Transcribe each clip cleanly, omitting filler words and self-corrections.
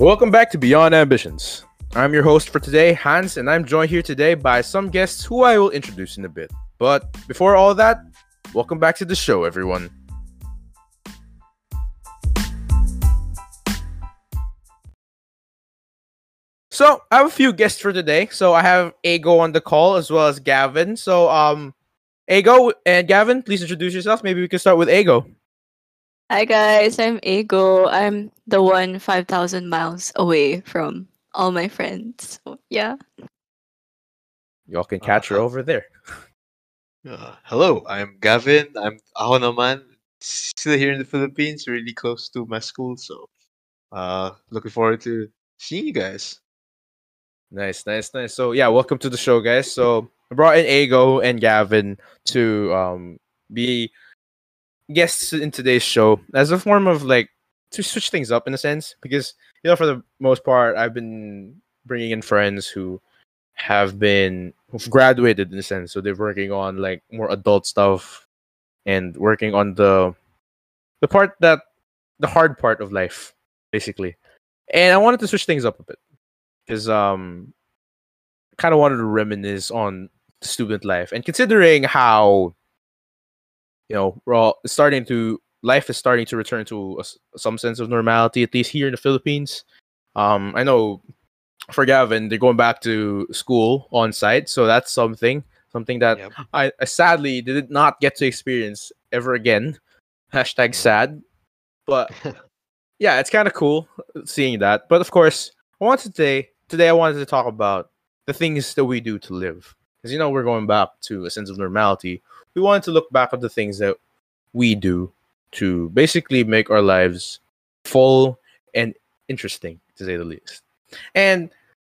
Welcome back to Beyond Ambitions. I'm your host for today, Hans, and I'm joined here today by some guests who I will introduce in a bit. But before all that, welcome back to the show, everyone. So I have a few guests for today. So I have Ego on the call as well as Gavin. So Ego and Gavin, please introduce yourselves. Maybe we can start with Ego. Hi guys, I'm Ego. I'm the one 5,000 miles away from all my friends. So, yeah. Y'all can catch her over there. Hello, I'm Gavin. I'm ako naman, still here in the Philippines, really close to my school. So looking forward to seeing you guys. Nice. So yeah, welcome to the show, guys. So I brought in Ego and Gavin to be guests in today's show as a form of like to switch things up in a sense, because you know, for the most part, I've been bringing in friends who've graduated in a sense, so they're working on like more adult stuff and working on the hard part of life, basically. And I wanted to switch things up a bit because I kind of wanted to reminisce on student life, and considering how, you know, life is starting to return to some sense of normality, at least here in the Philippines. I know for Gavin, they're going back to school on site, so that's something that yep. I sadly did not get to experience ever again. # sad. But yeah, it's kind of cool seeing that. But of course, I wanted to talk about the things that we do to live, because you know, we're going back to a sense of normality. We wanted to look back at the things that we do to basically make our lives full and interesting, to say the least. And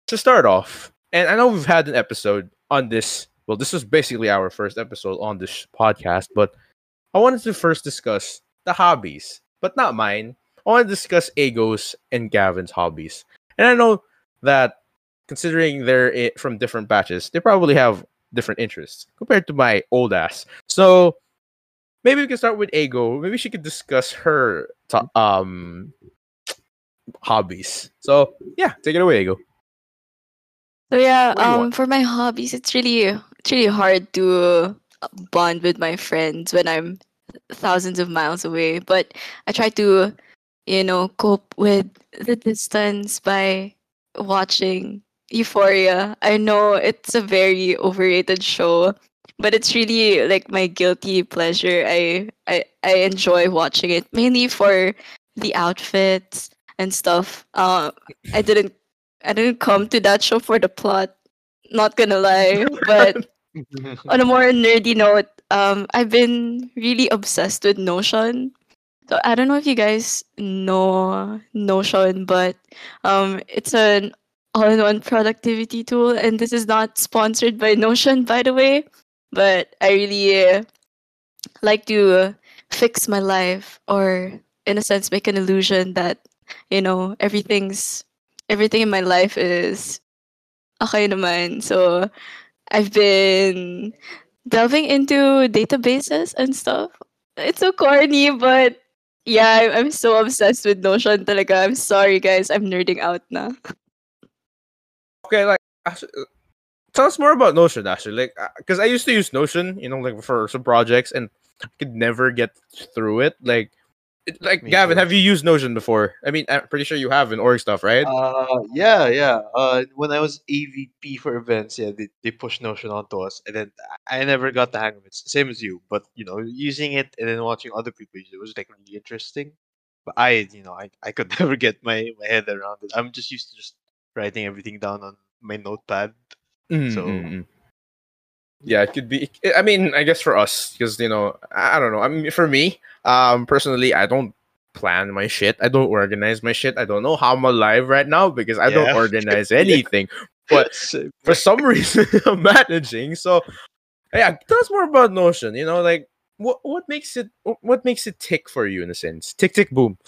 to start off, and I know we've had an episode on this. Well, this was basically our first episode on this podcast, but I wanted to first discuss the hobbies, but not mine. I want to discuss Ego's and Gavin's hobbies. And I know that considering they're from different batches, they probably have different interests compared to my old ass. So maybe we can start with Ego. Maybe she could discuss her hobbies. So yeah, take it away, Ego. So yeah, for my hobbies, it's really hard to bond with my friends when I'm thousands of miles away. But I try to, you know, cope with the distance by watching Euphoria. I know it's a very overrated show, but it's really like my guilty pleasure. I enjoy watching it mainly for the outfits and stuff. I didn't come to that show for the plot, not gonna lie. But on a more nerdy note, I've been really obsessed with Notion. So I don't know if you guys know Notion, but it's an all-in-one productivity tool, and this is not sponsored by Notion, by the way, but I really like to fix my life, or in a sense make an illusion that, you know, everything in my life is okay naman. So I've been delving into databases and stuff. It's so corny, but yeah, I'm so obsessed with Notion talaga. I'm sorry guys, I'm nerding out na. Okay, like, tell us more about Notion, actually. Like, because I used to use Notion, you know, like for some projects, and I could never get through it. Like, Gavin, have you used Notion before? I mean, I'm pretty sure you have in org stuff, right? Yeah. When I was AVP for events, yeah, they pushed Notion onto us, and then I never got the hang of it. Same as you, but you know, using it and then watching other people use it was like really interesting. But I could never get my head around it. I'm just used to just writing everything down on my notepad. So yeah, it could be, I mean, I guess for us, because you know, I don't know, I mean, for me personally, I don't plan my shit, I don't organize my shit, I don't know how I'm alive right now because I don't organize anything. But for some reason I'm managing. So yeah, tell us more about Notion, you know, like what makes it tick for you in a sense. Tick tick boom.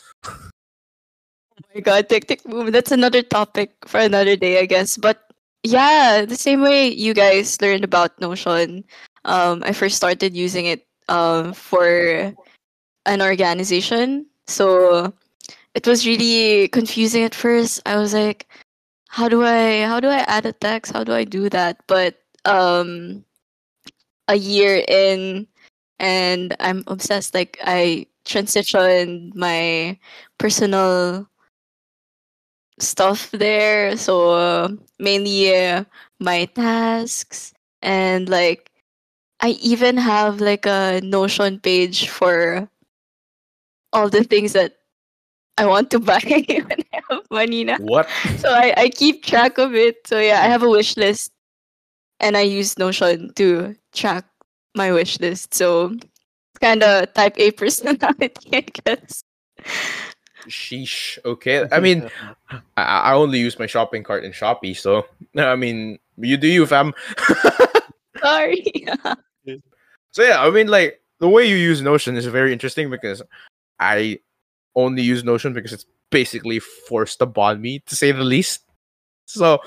Oh my god, tick tick boom. That's another topic for another day, I guess. But yeah, the same way you guys learned about Notion, I first started using it for an organization. So it was really confusing at first. I was like, how do I add a text? How do I do that? But a year in, and I'm obsessed. Like, I transitioned my personal stuff there, so mainly my tasks, and like I even have like a Notion page for all the things that I want to buy when I have money now. What? So I keep track of it. So yeah, I have a wish list, and I use Notion to track my wish list. So it's kind of type A personality, I guess. Sheesh. Okay. I mean, I only use my shopping cart in Shopee, so I mean, you do you, fam. Sorry. So yeah, I mean, like, the way you use Notion is very interesting, because I only use Notion because it's basically forced upon me, to say the least. So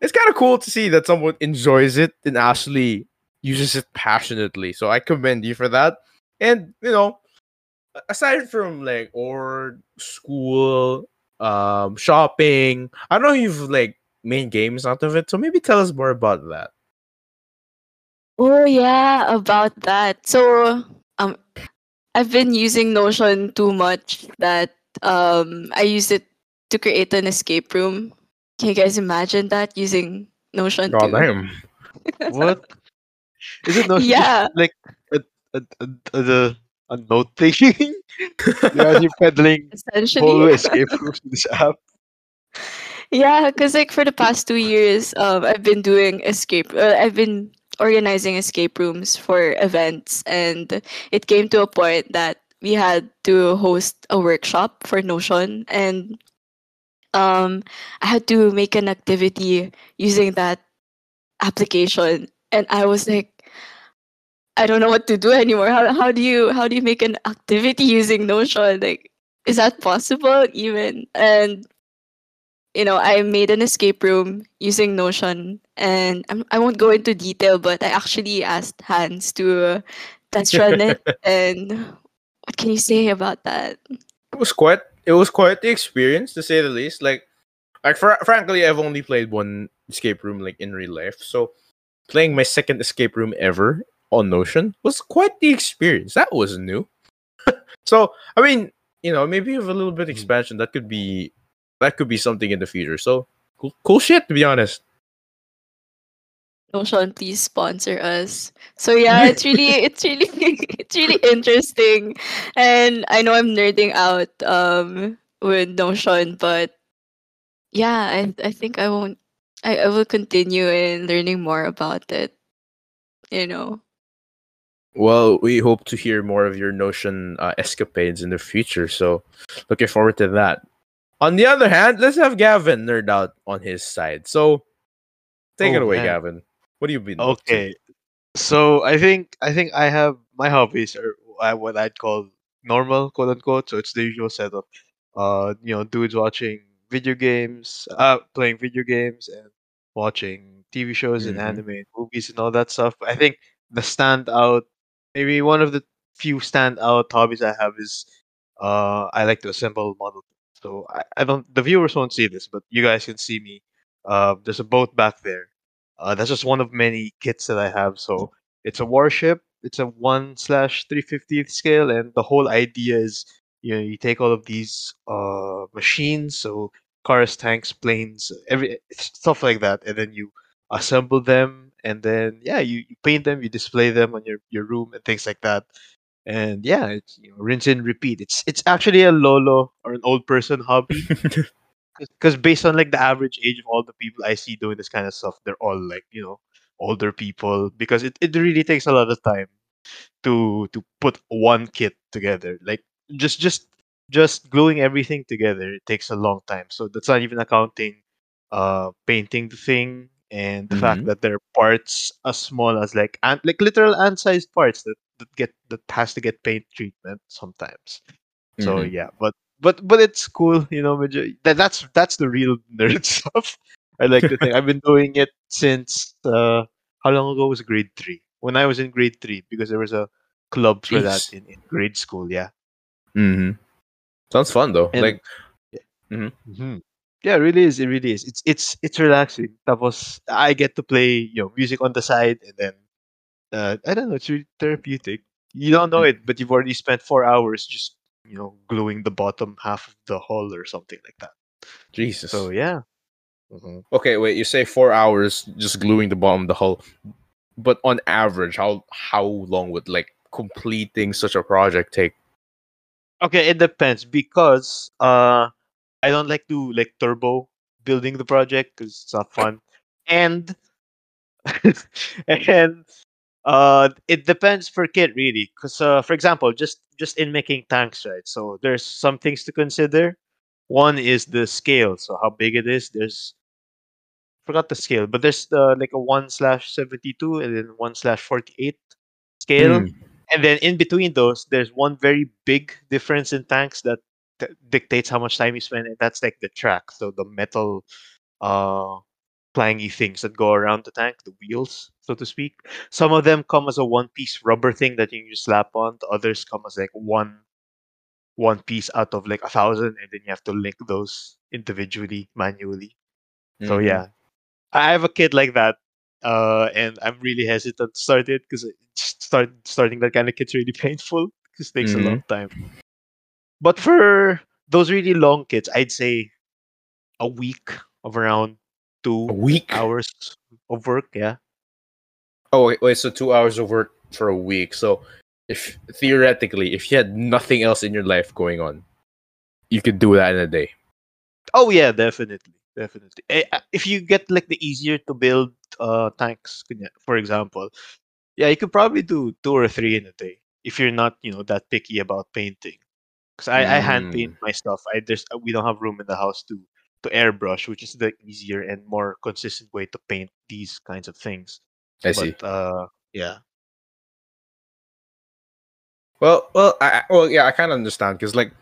it's kind of cool to see that someone enjoys it and actually uses it passionately. So I commend you for that. And, you know, aside from like or school, shopping, I know you've like made games out of it. So maybe tell us more about that. Oh yeah, about that. So I've been using Notion too much that I use it to create an escape room. Can you guys imagine that, using Notion? God damn. What? Is it Notion? Yeah. Just like a note taking? You're peddling whole escape rooms in this app. Yeah, because like for the past 2 years, I've been doing escape. I've been organizing escape rooms for events, and it came to a point that we had to host a workshop for Notion, and I had to make an activity using that application, and I was like, I don't know what to do anymore. How do you make an activity using Notion? Like, is that possible even? And you know, I made an escape room using Notion, and I won't go into detail, but I actually asked Hans to test run it. And what can you say about that? It was quite the experience, to say the least. Like frankly, I've only played one escape room like in real life, so playing my second escape room ever on Notion was quite the experience. That was new. So, I mean, you know, maybe with a little bit of expansion, that could be something in the future. So, cool shit, to be honest. Notion, please sponsor us. So yeah, it's really interesting. And I know I'm nerding out with Notion, but yeah, I think I will continue in learning more about it. You know. Well, we hope to hear more of your Notion escapades in the future. So, looking forward to that. On the other hand, let's have Gavin nerd out on his side. So, take it away, man. Gavin. What do you mean? Okay. So, I think I have my hobbies are what I'd call normal, quote unquote. So, it's the usual setup. You know, dudes watching video games, playing video games, and watching TV shows and anime and movies and all that stuff. I think maybe one of the few standout hobbies I have is I like to assemble model. So the viewers won't see this, but you guys can see me. There's a boat back there. That's just one of many kits that I have. So it's a warship. It's a 1/350th scale, and the whole idea is, you know, you take all of these machines, so cars, tanks, planes, stuff like that, and then you assemble them, and then yeah, you paint them, you display them on your room and things like that. And yeah, it's, you know, rinse and repeat. It's actually a lolo or an old person hobby, because based on like the average age of all the people I see doing this kind of stuff, they're all like, you know, older people, because it really takes a lot of time to put one kit together. Like just gluing everything together, it takes a long time. So that's not even accounting painting the thing, and the fact that there are parts as small as like literal ant-sized parts that has to get paint treatment sometimes. So yeah, but it's cool, you know. That's the real nerd stuff. I like to think I've been doing it since how long ago was grade 3? When I was in grade 3, because there was a club for that in grade school. Yeah. Sounds fun though. And, like, hmm hmm Yeah, it really is. It really is. It's relaxing. Tapos I get to play music on the side, and then I don't know. It's really therapeutic. You don't know it, but you've already spent 4 hours just gluing the bottom half of the hull or something like that. So Jesus. yeah. Okay, wait. You say 4 hours just gluing the bottom of the hull, but on average, how long would like completing such a project take? Okay, it depends because I don't like to like turbo building the project because it's not fun, and and it depends per kit really. Because for example, just in making tanks, right? So there's some things to consider. One is the scale, so how big it is. There's forgot the scale, but there's like a 1/72 and then 1/48 scale, Mm. and then in between those, there's one very big difference in tanks that dictates how much time you spend, and that's like the track, so the metal uh clangy things that go around the tank, the wheels, so to speak. Some of them come as a one-piece rubber thing that you can just slap on. The others come as like one piece out of like 1,000, and then you have to link those individually manually. So Mm-hmm. yeah, I have a kid like that, and I'm really hesitant to start it because starting that kind of kit's really painful because it takes a long Mm-hmm. time. But for those really long kits, I'd say a week of around A two week? hours of work. Yeah, Oh wait. So 2 hours of work for a week. So if theoretically, if you had nothing else in your life going on, you could do that in a day. oh yeah, definitely. If you get like the easier to build tanks, for example, yeah, you could probably do 2 or 3 in a day if you're not that picky about painting, because I hand paint Mm. my stuff. We don't have room in the house to airbrush, which is the easier and more consistent way to paint these kinds of things. I But see. Yeah. Well, yeah, I kind of understand because like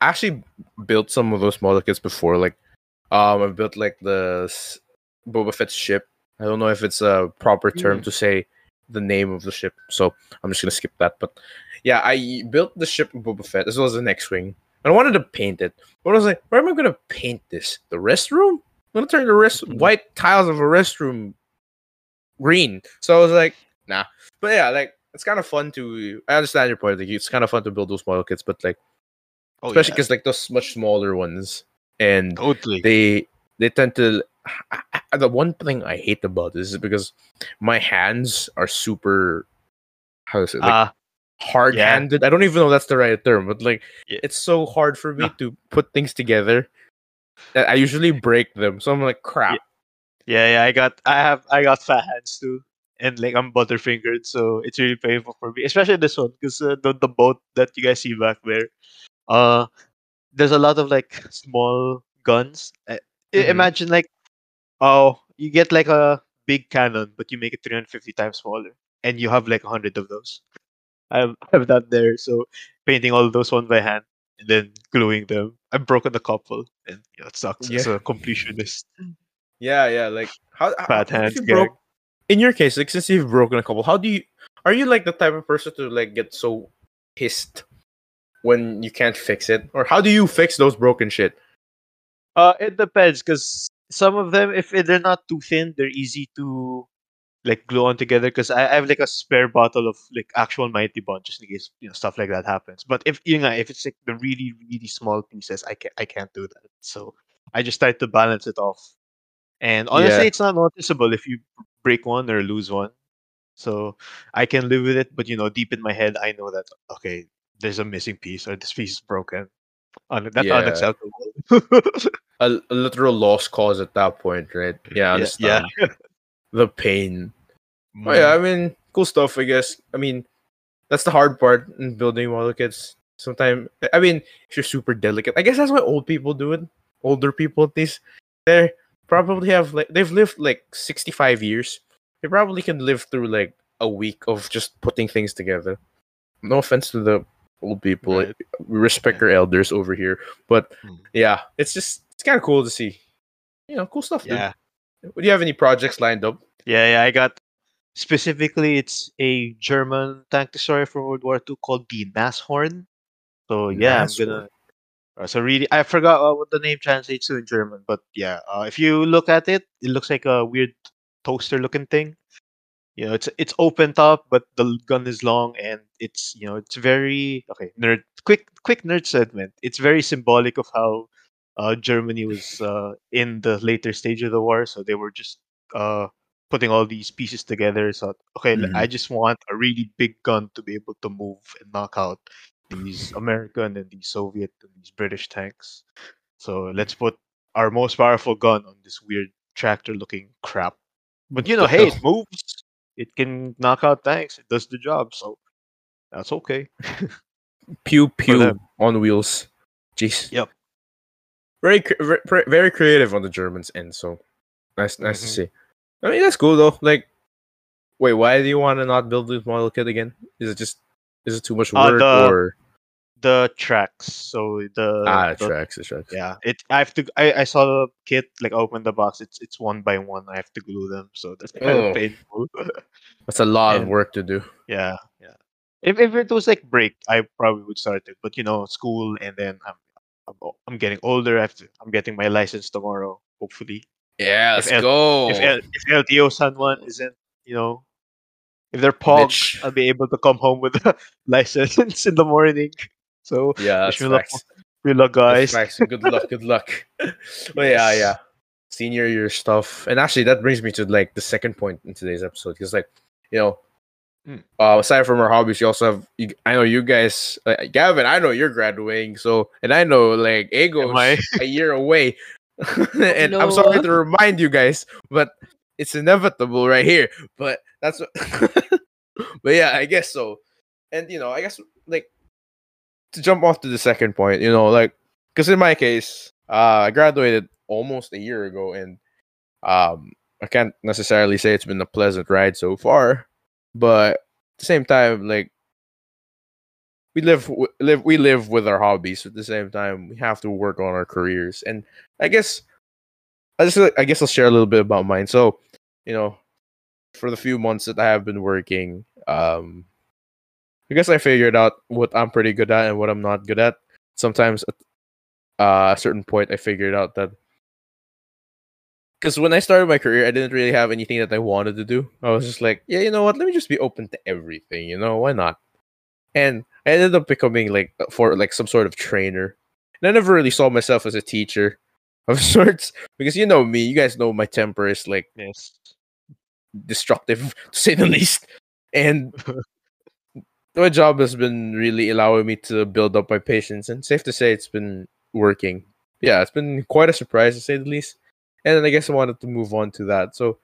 I actually built some of those model kits before. Like, I built like the Boba Fett ship. I don't know if it's a proper term Mm. to say the name of the ship, so I'm just gonna skip that. But yeah, I built the ship of Boba Fett as well as the X-wing, and I wanted to paint it. But I was like, where am I gonna paint this? The restroom? I'm gonna turn the white tiles of a restroom green. So I was like, nah. But yeah, like it's kind of fun to. I understand your point. Like it's kind of fun to build those model kits, but like Oh especially yeah, because like those much smaller ones, and totally. they they tend to. The one thing I hate about this is because my hands are super how to say like Uh yeah. hard-handed. I don't even know if that's the right term, but like yeah. it's so hard for me to put things together that I usually break them. So I'm like, crap. Yeah, I got fat hands too, and like I'm butterfingered, so it's really painful for me, especially this one, because the boat that you guys see back there, uh, there's a lot of like small guns. Mhm. Imagine like you get like a big cannon, but you make it 350 times smaller, and you have like 100 of those. I've done there, so painting all those one by hand and then gluing them. I've broken a couple, and it sucks Yeah. as a completionist. Yeah. Like how Fat if hands you broke gag. in your case, like since you've broken a couple, are you like the type of person to like get so pissed when you can't fix it, or how do you fix those broken shit? It depends, because some of them, if they're not too thin, they're easy to like glue on together. Because I have like a spare bottle of like actual Mighty Bond just in case stuff like that happens. But if it's like the really really small pieces, I can't do that. So I just try to balance it off. And honestly, Yeah. it's not noticeable if you break one or lose one. So I can live with it. But deep in my head, I know that okay, there's a missing piece or this piece is broken. That's Yeah. unacceptable. A literal lost cause at that point, right? Yeah, I yeah, yeah. understand the pain. Oh yeah, Mm. I mean, cool stuff, I guess. I mean, that's the hard part in building model kits. Sometimes, I mean, if you're super delicate, I guess that's why old people do it. Older people, at least, they probably have like they've lived like 65 years. They probably can live through like a week of just putting things together. No offense to the old people. Right. We respect Yeah. our elders over here, but Mm. yeah, it's kind of cool to see. Cool stuff, dude. Yeah. Do you have any projects lined up? I got specifically it's a German tank destroyer from World War II called the Nashorn. So yeah, I'm Nashorn. gonna So really, I forgot what the name translates to in German, but yeah, if you look at it, it looks like a weird toaster-looking thing. It's open top, but the gun is long, and it's very okay. Nerd, quick nerd segment. It's very symbolic of how Germany was in the later stage of the war, so they were just putting all these pieces together. So okay, I just want a really big gun to be able to move and knock out these American and these Soviet and these British tanks. So let's put our most powerful gun on this weird tractor-looking crap. But hey, it moves. It can knock out tanks. It does the job, so that's okay. Pew pew on wheels. Jeez. Yep. Very creative on the Germans' end. So nice to see. I mean, that's cool though. Like, wait, why do you want to not build this model kit again? Is it too much work or the tracks? So the tracks. Yeah, I saw the kit, like, open the box. It's one by one. I have to glue them, so that's kind of painful. That's a lot of work to do. Yeah. If it was like break, I probably would start it. But school, and then I'm getting older. I'm getting my license tomorrow, hopefully. Yeah, let's go. If LTO San Juan isn't, if they're pog, Mitch, I'll be able to come home with a license in the morning. So yeah, good luck, guys. Good luck. But yeah, senior year stuff. And actually, that brings me to like the second point in today's episode, because aside from our hobbies, you also have. I know you guys, Gavin. I know you're graduating, and I know like Ego's a year away. And I'm sorry to remind you guys, but it's inevitable right here. But that's what... But yeah, I guess so. And I guess, like, to jump off to the second point, because in my case, I graduated almost a year ago, and I can't necessarily say it's been a pleasant ride so far. But at the same time, like, we live with our hobbies. At the same time, we have to work on our careers. And I guess I'll share a little bit about mine. So, for the few months that I have been working, I guess I figured out what I'm pretty good at and what I'm not good at. Sometimes at a certain point, I figured out that, because when I started my career, I didn't really have anything that I wanted to do. I was just like, yeah, you know what? Let me just be open to everything. Why not? And I ended up becoming like some sort of trainer. And I never really saw myself as a teacher of sorts, because me, you guys know my temper is like destructive, to say the least. And my job has been really allowing me to build up my patience, and safe to say it's been working. Yeah, it's been quite a surprise, to say the least. And then I guess I wanted to move on to that. So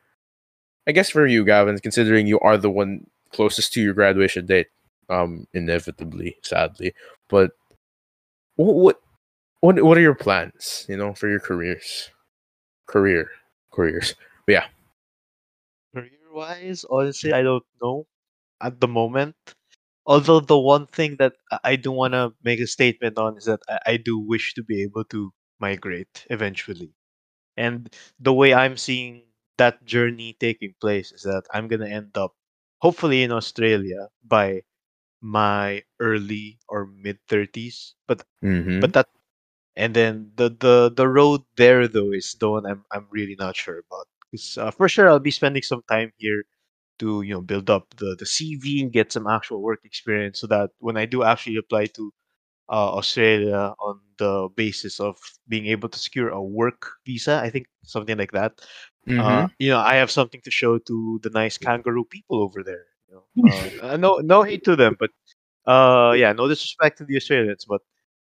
I guess for you, Gavin, considering you are the one closest to your graduation date, inevitably, sadly, but what are your plans, for your careers? But yeah, career-wise, honestly, I don't know at the moment. Although the one thing that I do want to make a statement on is that I do wish to be able to migrate eventually, and the way I'm seeing that journey taking place is that I'm gonna end up hopefully in Australia by my early or mid 30s, but that, and then the road there though is the one I'm really not sure about, because for sure I'll be spending some time here to build up the CV and get some actual work experience, so that when I do actually apply to Australia on the basis of being able to secure a work visa, I think something like that, I have something to show to the nice kangaroo people over there. No hate to them, but no disrespect to the Australians, but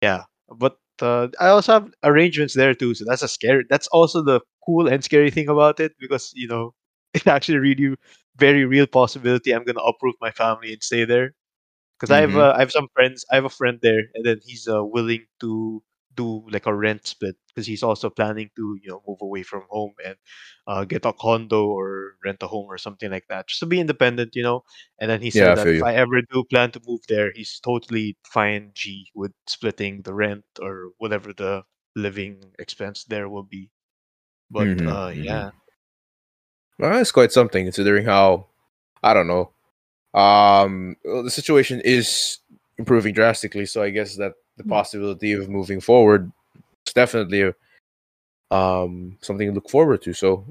yeah. But I also have arrangements there too, so that's also the cool and scary thing about it, because it's actually really very real possibility I'm gonna uproot my family and stay there, because I have some friends. I have a friend there, and then he's willing to do like a rent split, because he's also planning to move away from home and get a condo or rent a home or something like that, just to be independent, and then he said that if I ever do plan to move there, he's totally fine with splitting the rent or whatever the living expense there will be. But well, that's quite something, considering how, I don't know, the situation is improving drastically. So I guess that the possibility of moving forward is definitely something to look forward to. So,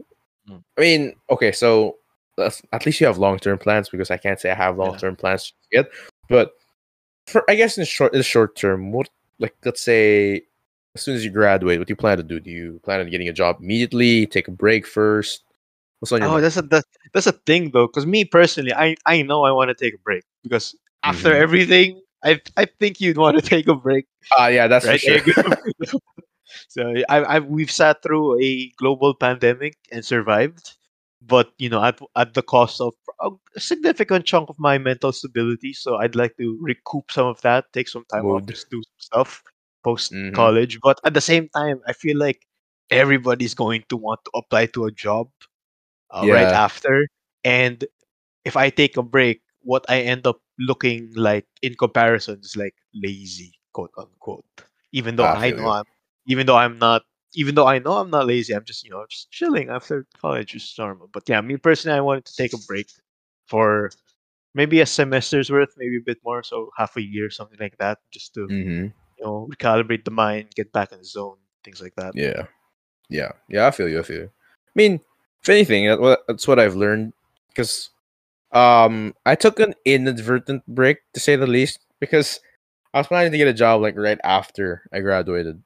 I mean, okay, so at least you have long-term plans, because I can't say I have long-term plans yet. But for, I guess in the short term, what, like, let's say as soon as you graduate, what do you plan to do? Do you plan on getting a job immediately? Take a break first? What's on your mind? That's a thing though, because me personally, I know I want to take a break, because after everything, I think you'd want to take a break. Yeah, that's right? For sure. So we've sat through a global pandemic and survived, but you know, at the cost of a significant chunk of my mental stability. So I'd like to recoup some of that, take some time off, just do some stuff post college. But at the same time, I feel like everybody's going to want to apply to a job right after. And if I take a break, what I end up looking like in comparison is like lazy, quote unquote. Even though I'm not lazy, I'm just, you know, just chilling after college is normal. But yeah, me personally, I wanted to take a break for maybe a semester's worth, maybe a bit more, so half a year, something like that, just to you know, recalibrate the mind, get back in the zone, things like that. Yeah. I feel you. I mean, if anything, that's what I've learned, because I took an inadvertent break, to say the least, because I was planning to get a job like right after I graduated.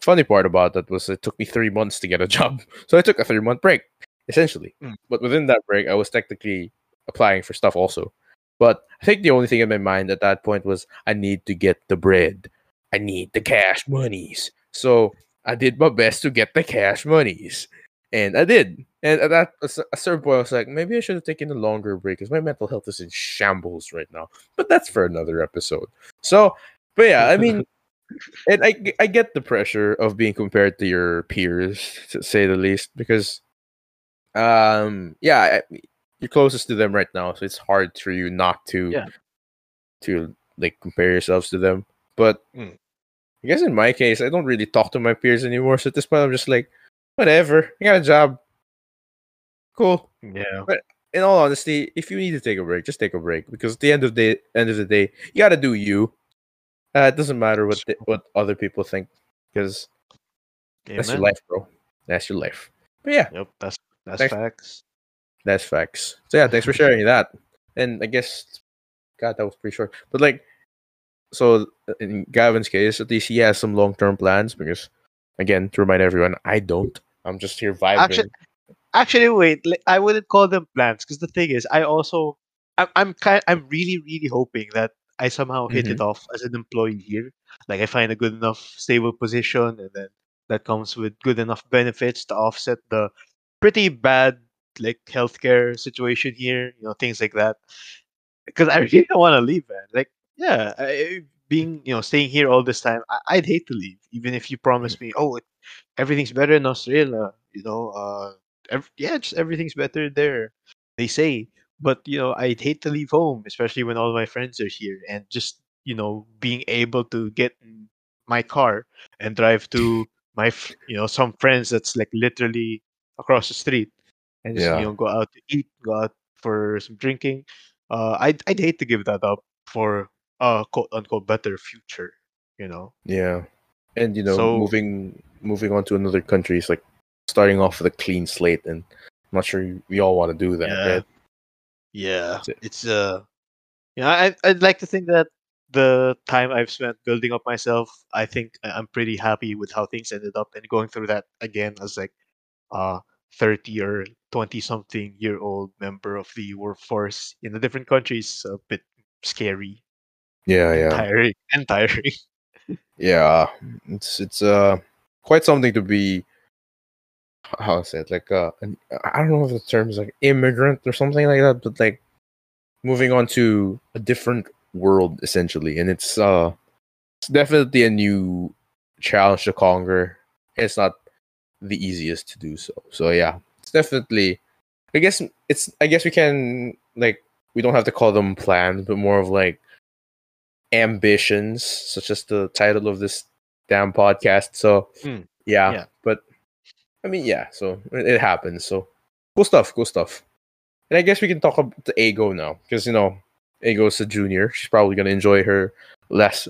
Funny part about that was it took me 3 months to get a job, so I took a 3-month break essentially. But within that break, I was technically applying for stuff also. But I think the only thing in my mind at that point was I need to get the bread. I need the cash monies. So I did my best to get the cash monies, and I did. And at a certain point, I was like, maybe I should have taken a longer break because my mental health is in shambles right now. But that's for another episode. So, but yeah, I mean, and I get the pressure of being compared to your peers, to say the least, because, you're closest to them right now, so it's hard for you not to, to like compare yourselves to them. But I guess in my case, I don't really talk to my peers anymore. So at this point, I'm just like, whatever. I got a job. Cool. Yeah. But in all honesty, if you need to take a break, just take a break, because at the end of the day, you got to do you. It doesn't matter what other people think, because that's your life, bro. That's your life. But yeah. Yep. That's facts. So yeah, thanks for sharing that. And I guess, God, that was pretty short. But like, so in Gavin's case, at least he has some long-term plans, because, again, to remind everyone, I don't. I'm just here vibing. Actually, wait. I wouldn't call them plans, because the thing is, I'm really, really hoping that I somehow hit it off as an employee here. Like, I find a good enough, stable position, and then that comes with good enough benefits to offset the pretty bad, like, healthcare situation here. You know, things like that. Because I really don't want to leave, man. Like, yeah, staying here all this time, I'd hate to leave. Even if you promise me, everything's better in Australia, you know, just everything's better there, they say. But, you know, I'd hate to leave home, especially when all my friends are here. And just, you know, being able to get in my car and drive to my, you know, some friends that's like literally across the street, and just, you know, go out to eat, go out for some drinking. I'd hate to give that up for a quote unquote better future, you know. Yeah, and you know, so, moving on to another country is like starting off with a clean slate, and I'm not sure we all want to do that. Yeah, right? Yeah. I'd like to think that the time I've spent building up myself, I think I'm pretty happy with how things ended up, and going through that again as like 30 or 20 something year old member of the workforce in a different country is a bit scary. Yeah. Tiring. Yeah. It's quite something to be, how I say it, like I don't know if the term is like immigrant or something like that, but like moving on to a different world essentially, and it's definitely a new challenge to conquer. It's not the easiest to do so. So yeah, it's definitely, I guess we can, like, we don't have to call them plans, but more of like ambitions, such as the title of this damn podcast. So yeah, but I mean, yeah, so it happens. So cool stuff. And I guess we can talk about the ego now, because, you know, It goes to junior. She's probably going to enjoy her last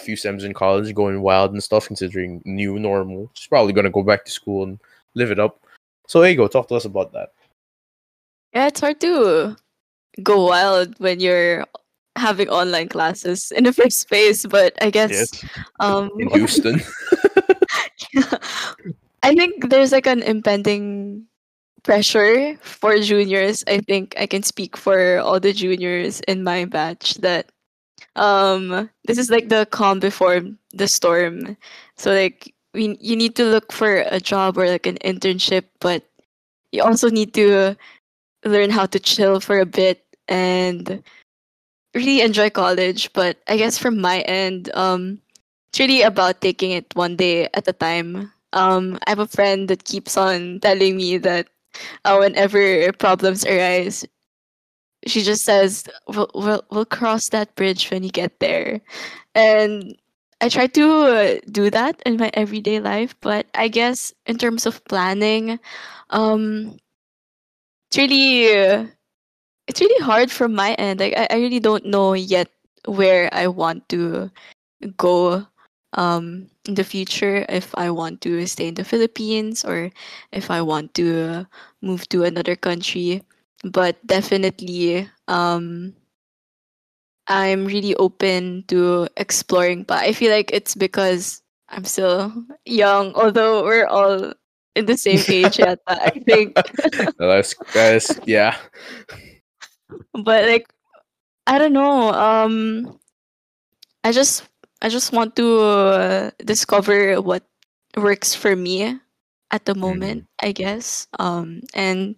few sems in college, going wild and stuff, considering new normal. She's probably going to go back to school and live it up. So, Ego, talk to us about that. Yeah, it's hard to go wild when you're having online classes in the first place, but I guess... Yes. In Houston. Yeah. I think there's like an impending pressure for juniors. I think I can speak for all the juniors in my batch that this is like the calm before the storm. So like you need to look for a job or like an internship, but you also need to learn how to chill for a bit and really enjoy college. But I guess from my end, it's really about taking it one day at a time. I have a friend that keeps on telling me that whenever problems arise, she just says, we'll cross that bridge when you get there. And I try to do that in my everyday life. But I guess in terms of planning, it's really hard from my end. Like, I really don't know yet where I want to go in the future, if I want to stay in the Philippines or if I want to move to another country. But definitely, I'm really open to exploring. But I feel like it's because I'm still young, although we're all in the same age yet, I think. No, that's yeah. But like, I don't know. I just want to discover what works for me at the moment, I guess. And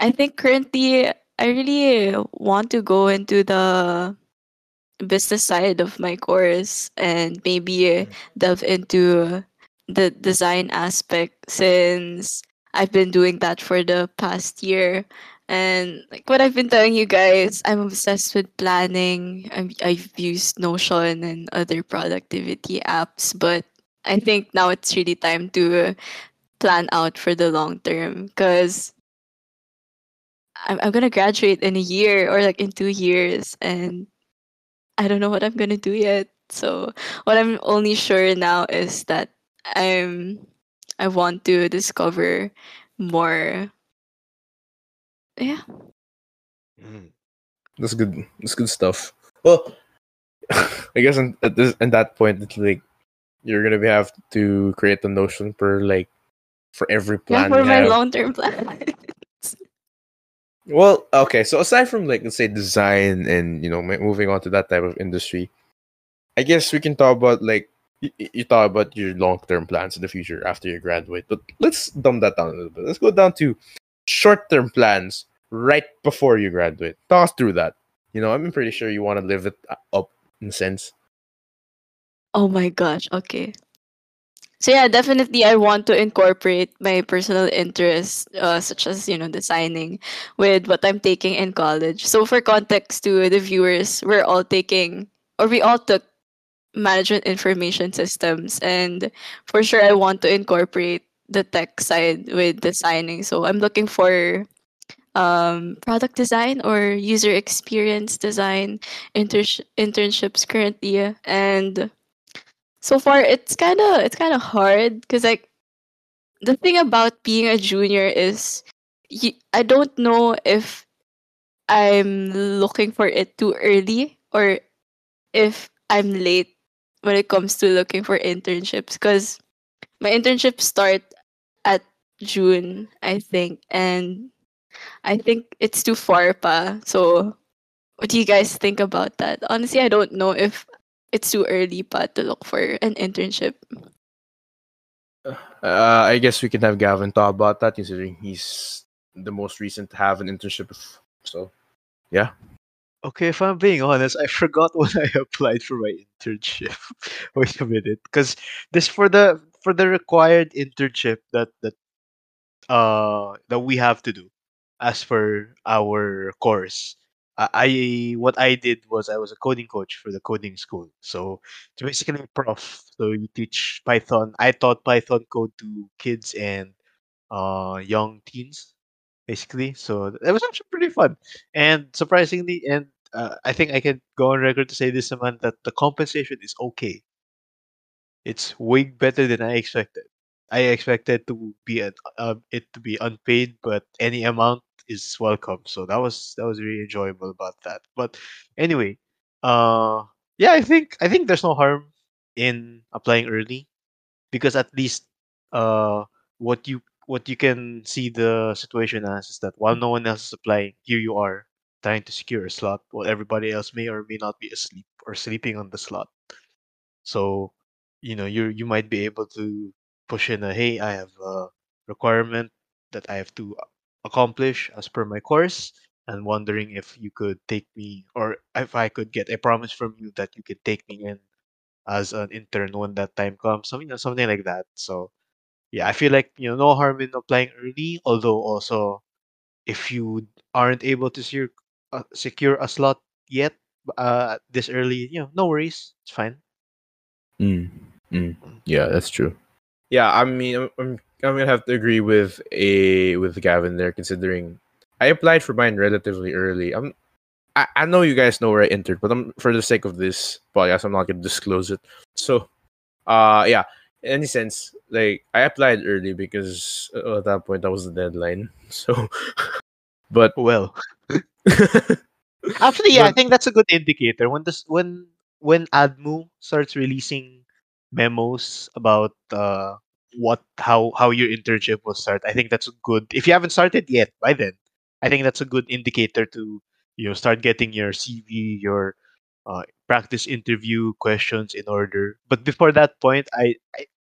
I think currently I really want to go into the business side of my course and maybe delve into the design aspect, since I've been doing that for the past year. And like what I've been telling you guys, I'm obsessed with planning. I've used Notion and other productivity apps, but I think now it's really time to plan out for the long term, because I'm going to graduate in a year or like in 2 years, and I don't know what I'm going to do yet. So what I'm only sure now is that I want to discover more. Yeah, that's good. That's good stuff. Well, I guess at that point, it's like you're gonna have to create the Notion for every plan. Yeah, for my long-term plan. Well, okay. So aside from let's say design and moving on to that type of industry, I guess we can talk about you thought about your long-term plans in the future after you graduate. But let's dumb that down a little bit. Let's go down to short-term plans right before you graduate. Talk us through that. I'm pretty sure you want to live it up in a sense. Oh my gosh, okay. So yeah, definitely I want to incorporate my personal interests, such as, designing, with what I'm taking in college. So for context to the viewers, we all took management information systems. And for sure, I want to incorporate the tech side with designing. So I'm looking for product design or user experience design internships currently, and so far it's kind of hard, because like the thing about being a junior is I don't know if I'm looking for it too early or if I'm late when it comes to looking for internships, because my internships start at June, I think, and I think it's too far pa. So what do you guys think about that? Honestly, I don't know if it's too early pa to look for an internship. I guess we can have Gavin talk about that, considering he's the most recent to have an internship. So, yeah. Okay, if I'm being honest, I forgot when I applied for my internship. Wait a minute, because this for the required internship that we have to do as for our course. What I did was I was a coding coach for the coding school. So it's basically a prof. So you teach Python. I taught Python code to kids and young teens, basically. So that was actually pretty fun. And surprisingly, and I think I can go on record to say this, Saman, that the compensation is okay. It's way better than I expected. I expected to be it to be unpaid, but any amount is welcome. So that was really enjoyable about that. But anyway, yeah, I think there's no harm in applying early, because at least what you can see the situation as is that while no one else is applying, here you are trying to secure a slot while everybody else may or may not be asleep or sleeping on the slot. So you might be able to push in a, hey, I have a requirement that I have to accomplish as per my course, and wondering if you could take me, or if I could get a promise from you that you could take me in as an intern when that time comes, something like that. So yeah, I feel like no harm in applying early. Although also, if you aren't able to secure a slot yet this early, no worries, it's fine. Yeah, that's true. Yeah, I mean, I'm gonna have to agree with Gavin there, considering I applied for mine relatively early. I know you guys know where I entered, but for the sake of this podcast, I'm not gonna disclose it. So, yeah, in any sense, like, I applied early because at that point that was the deadline. So, but well, actually, yeah, I think that's a good indicator when ADMU starts releasing memos about how your internship will start. I think that's a good, if you haven't started yet by then, I think that's a good indicator to start getting your CV, your practice interview questions in order. But before that point, I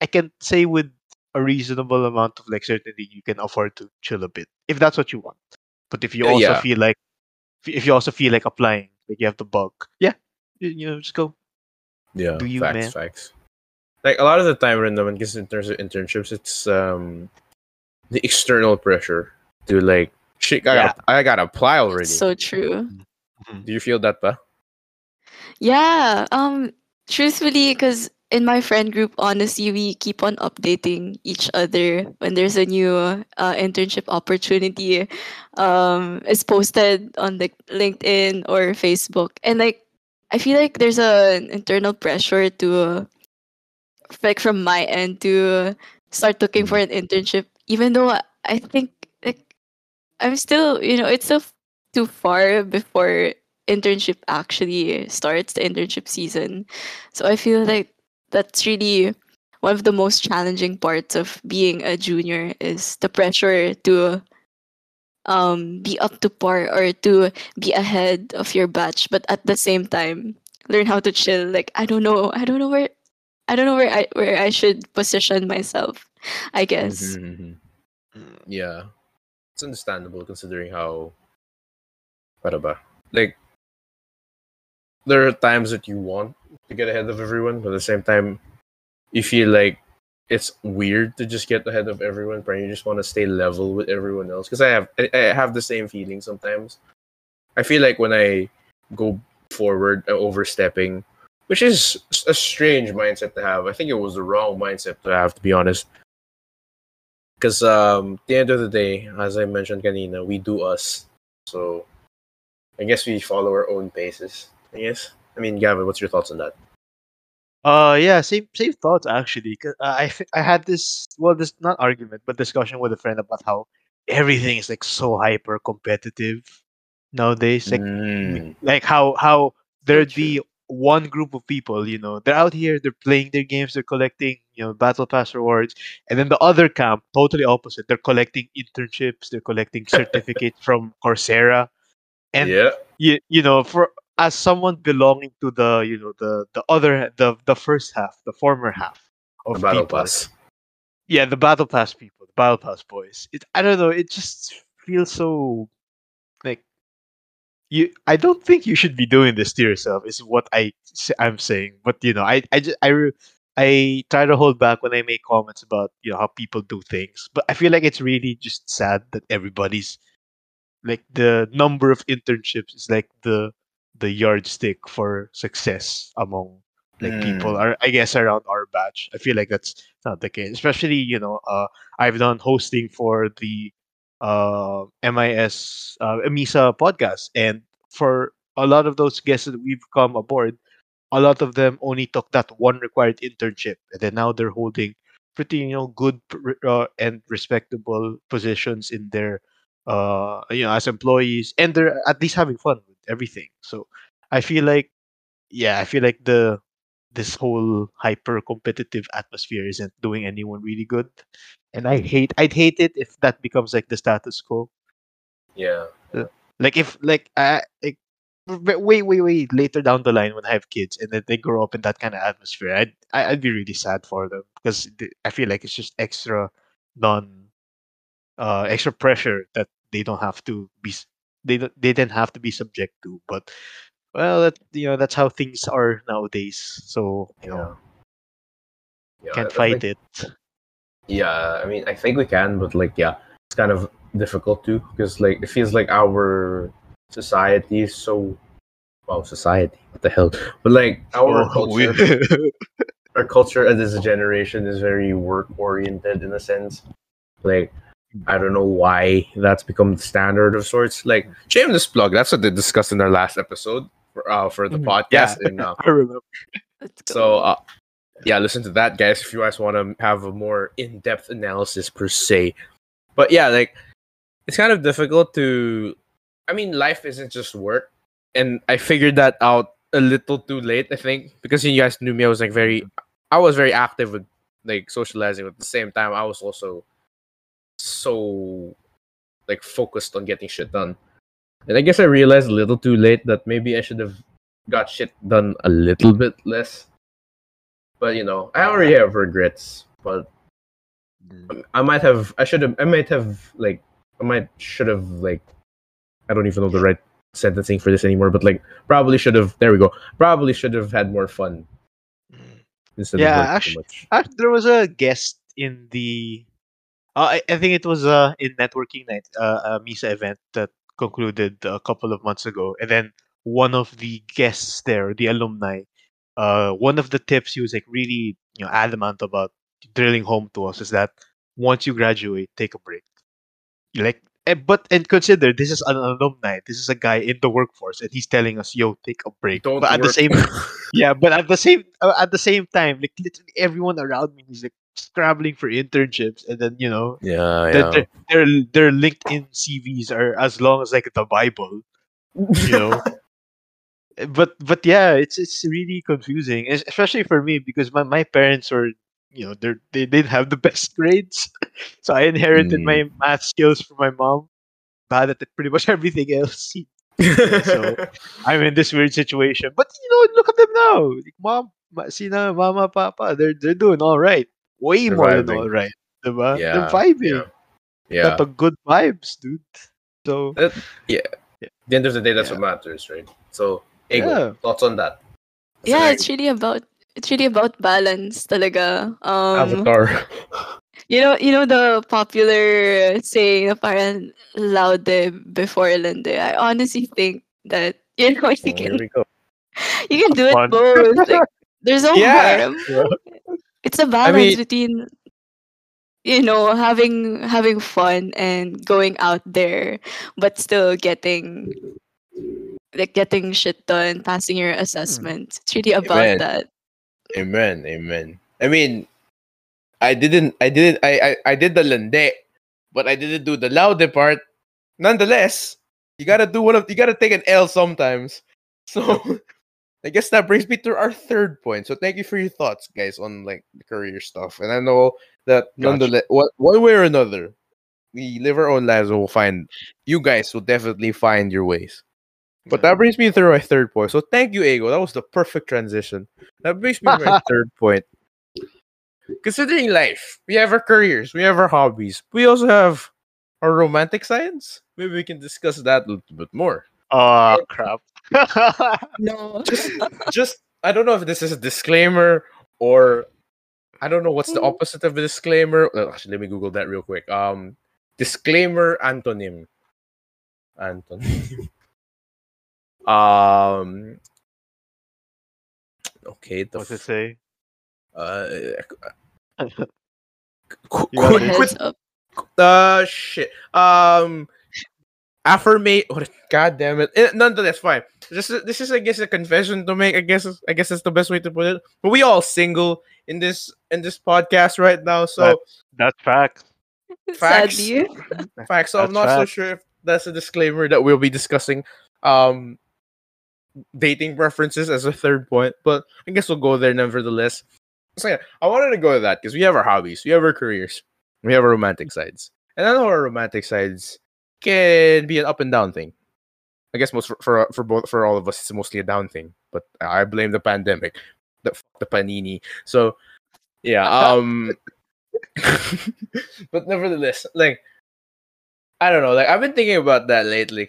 can say with a reasonable amount of certainty you can afford to chill a bit if that's what you want. But if you also feel like applying, like you have the bug, yeah, just go. Yeah, do you, facts, man? Facts. Like, a lot of the time, random, in terms of internships, it's the external pressure to, like, shit, I gotta apply already. So true. Do you feel that, pa? Yeah. Truthfully, because in my friend group, honestly, we keep on updating each other when there's a new internship opportunity. It's posted on like LinkedIn or Facebook, and like I feel like there's an internal pressure to. Like from my end to start looking for an internship, even though I think like I'm still, it's still too far before internship actually starts, the internship season. So I feel like that's really one of the most challenging parts of being a junior, is the pressure to be up to par or to be ahead of your batch, but at the same time learn how to chill. Like I don't know where I should position myself, I guess. Yeah, it's understandable considering how. Like, there are times that you want to get ahead of everyone, but at the same time, you feel like it's weird to just get ahead of everyone. But you just want to stay level with everyone else. Because I have the same feeling sometimes. I feel like when I go forward, I'm overstepping. Which is a strange mindset to have. I think it was the wrong mindset to have, to be honest. Because at the end of the day, as I mentioned kanina, we do us. So I guess we follow our own paces, I guess. I mean, Gavin, what's your thoughts on that? Yeah, same thoughts, actually. Cause, I had this, not argument, but discussion with a friend about how everything is like so hyper-competitive nowadays. Like, like how there'd be one group of people, they're out here, they're playing their games, they're collecting, battle pass rewards, and then the other camp, totally opposite, they're collecting internships, they're collecting certificates from Coursera, and for as someone belonging to the the first half, the former half of the battle pass, the battle pass people, the battle pass boys, I don't know, it just feels so. I don't think you should be doing this to yourself, is what I'm saying. But I try to hold back when I make comments about how people do things. But I feel like it's really just sad that everybody's like, the number of internships is like the yardstick for success among people are, I guess, around our batch. I feel like that's not the case, especially I've done hosting for the MISA podcast, and for a lot of those guests that we've come aboard, a lot of them only took that one required internship, and then now they're holding pretty, good and respectable positions in their, as employees, and they're at least having fun with everything. So I feel like this whole hyper competitive atmosphere isn't doing anyone really good, and I'd hate it if that becomes like the status quo. Yeah. Like if like way later down the line when I have kids and then they grow up in that kind of atmosphere, I'd be really sad for them, because I feel like it's just extra pressure that they didn't have to be subject to. But well, that's how things are nowadays. So can't fight it. Yeah, I mean, I think we can, but it's kind of difficult too, because it feels like our society is so society. What the hell? But our culture, our culture at this generation is very work oriented in a sense. I don't know why that's become the standard of sorts. Shameless plug. That's what they discussed in our last episode for the podcast. Yeah. And, I remember. So listen to that, guys, if you guys want to have a more in-depth analysis per se. But it's kind of difficult to. I mean, life isn't just work, and I figured that out a little too late, I think, because you guys knew me. I was very active with socializing, but at the same time, I was also so focused on getting shit done. And I guess I realized a little too late that maybe I should have got shit done a little bit less. But I already have regrets. But I should have I don't even know the right sentencing for this anymore, but probably should have. There we go. Probably should have had more fun instead of working too much. There was a guest in the. I think it was in networking night, a MISA event that concluded a couple of months ago, and then one of the guests there, the alumni, one of the tips he was really adamant about drilling home to us is that once you graduate, take a break. And consider, this is an alumni. This is a guy in the workforce, and he's telling us, "Yo, take a break." But at the same time, literally everyone around me is scrambling for internships, and then their LinkedIn CVs are as long as the Bible, But yeah, it's really confusing, especially for me, because my parents were. They didn't have the best grades, so I inherited my math skills from my mom. Bad at pretty much everything else. So I'm in this weird situation. But look at them now. Mama, Papa, they're doing all right. Way more than all right. Diba? Yeah. They're vibing. Yeah. Got the good vibes, dude. So At the end of the day, that's what matters, right? So, Ego, thoughts on that? It's really about balance, talaga. Avatar. You know the popular saying na parang laude before lende. I honestly think that you can do it both. There's no harm. It's a balance between having fun and going out there, but still getting shit done, passing your assessment. It's really about that. Amen. I mean, I did the lende, but I didn't do the laude part. Nonetheless, you gotta take an L sometimes. So I guess that brings me to our third point. So thank you for your thoughts, guys, on the career stuff. And I know that nonetheless, one way or another, we live our own lives and you guys will definitely find your ways. But that brings me through my third point. So thank you, Ego. That was the perfect transition. That brings me to my third point. Considering life, we have our careers, we have our hobbies, we also have our romantic sides. Maybe we can discuss that a little bit more. Oh, crap. No. Just, I don't know if this is a disclaimer or I don't know what's the opposite of a disclaimer. Actually, let me Google that real quick. Disclaimer antonym. Antonym. Okay. What's it say? Shit. affirmate. Oh, God damn it! Nonetheless, fine. This is, I guess, a confession to make. I guess that's the best way to put it. But we all single in this podcast right now, so that's facts. Facts. Facts. So I'm not so sure if that's a disclaimer that we'll be discussing dating preferences as a third point, but I guess we'll go there nevertheless. So yeah, I wanted to go to that because we have our hobbies, we have our careers, we have our romantic sides, and I know our romantic sides can be an up and down thing. I guess most for all of us, it's mostly a down thing. But I blame the pandemic, the panini. So yeah, but nevertheless, like I don't know, like I've been thinking about that lately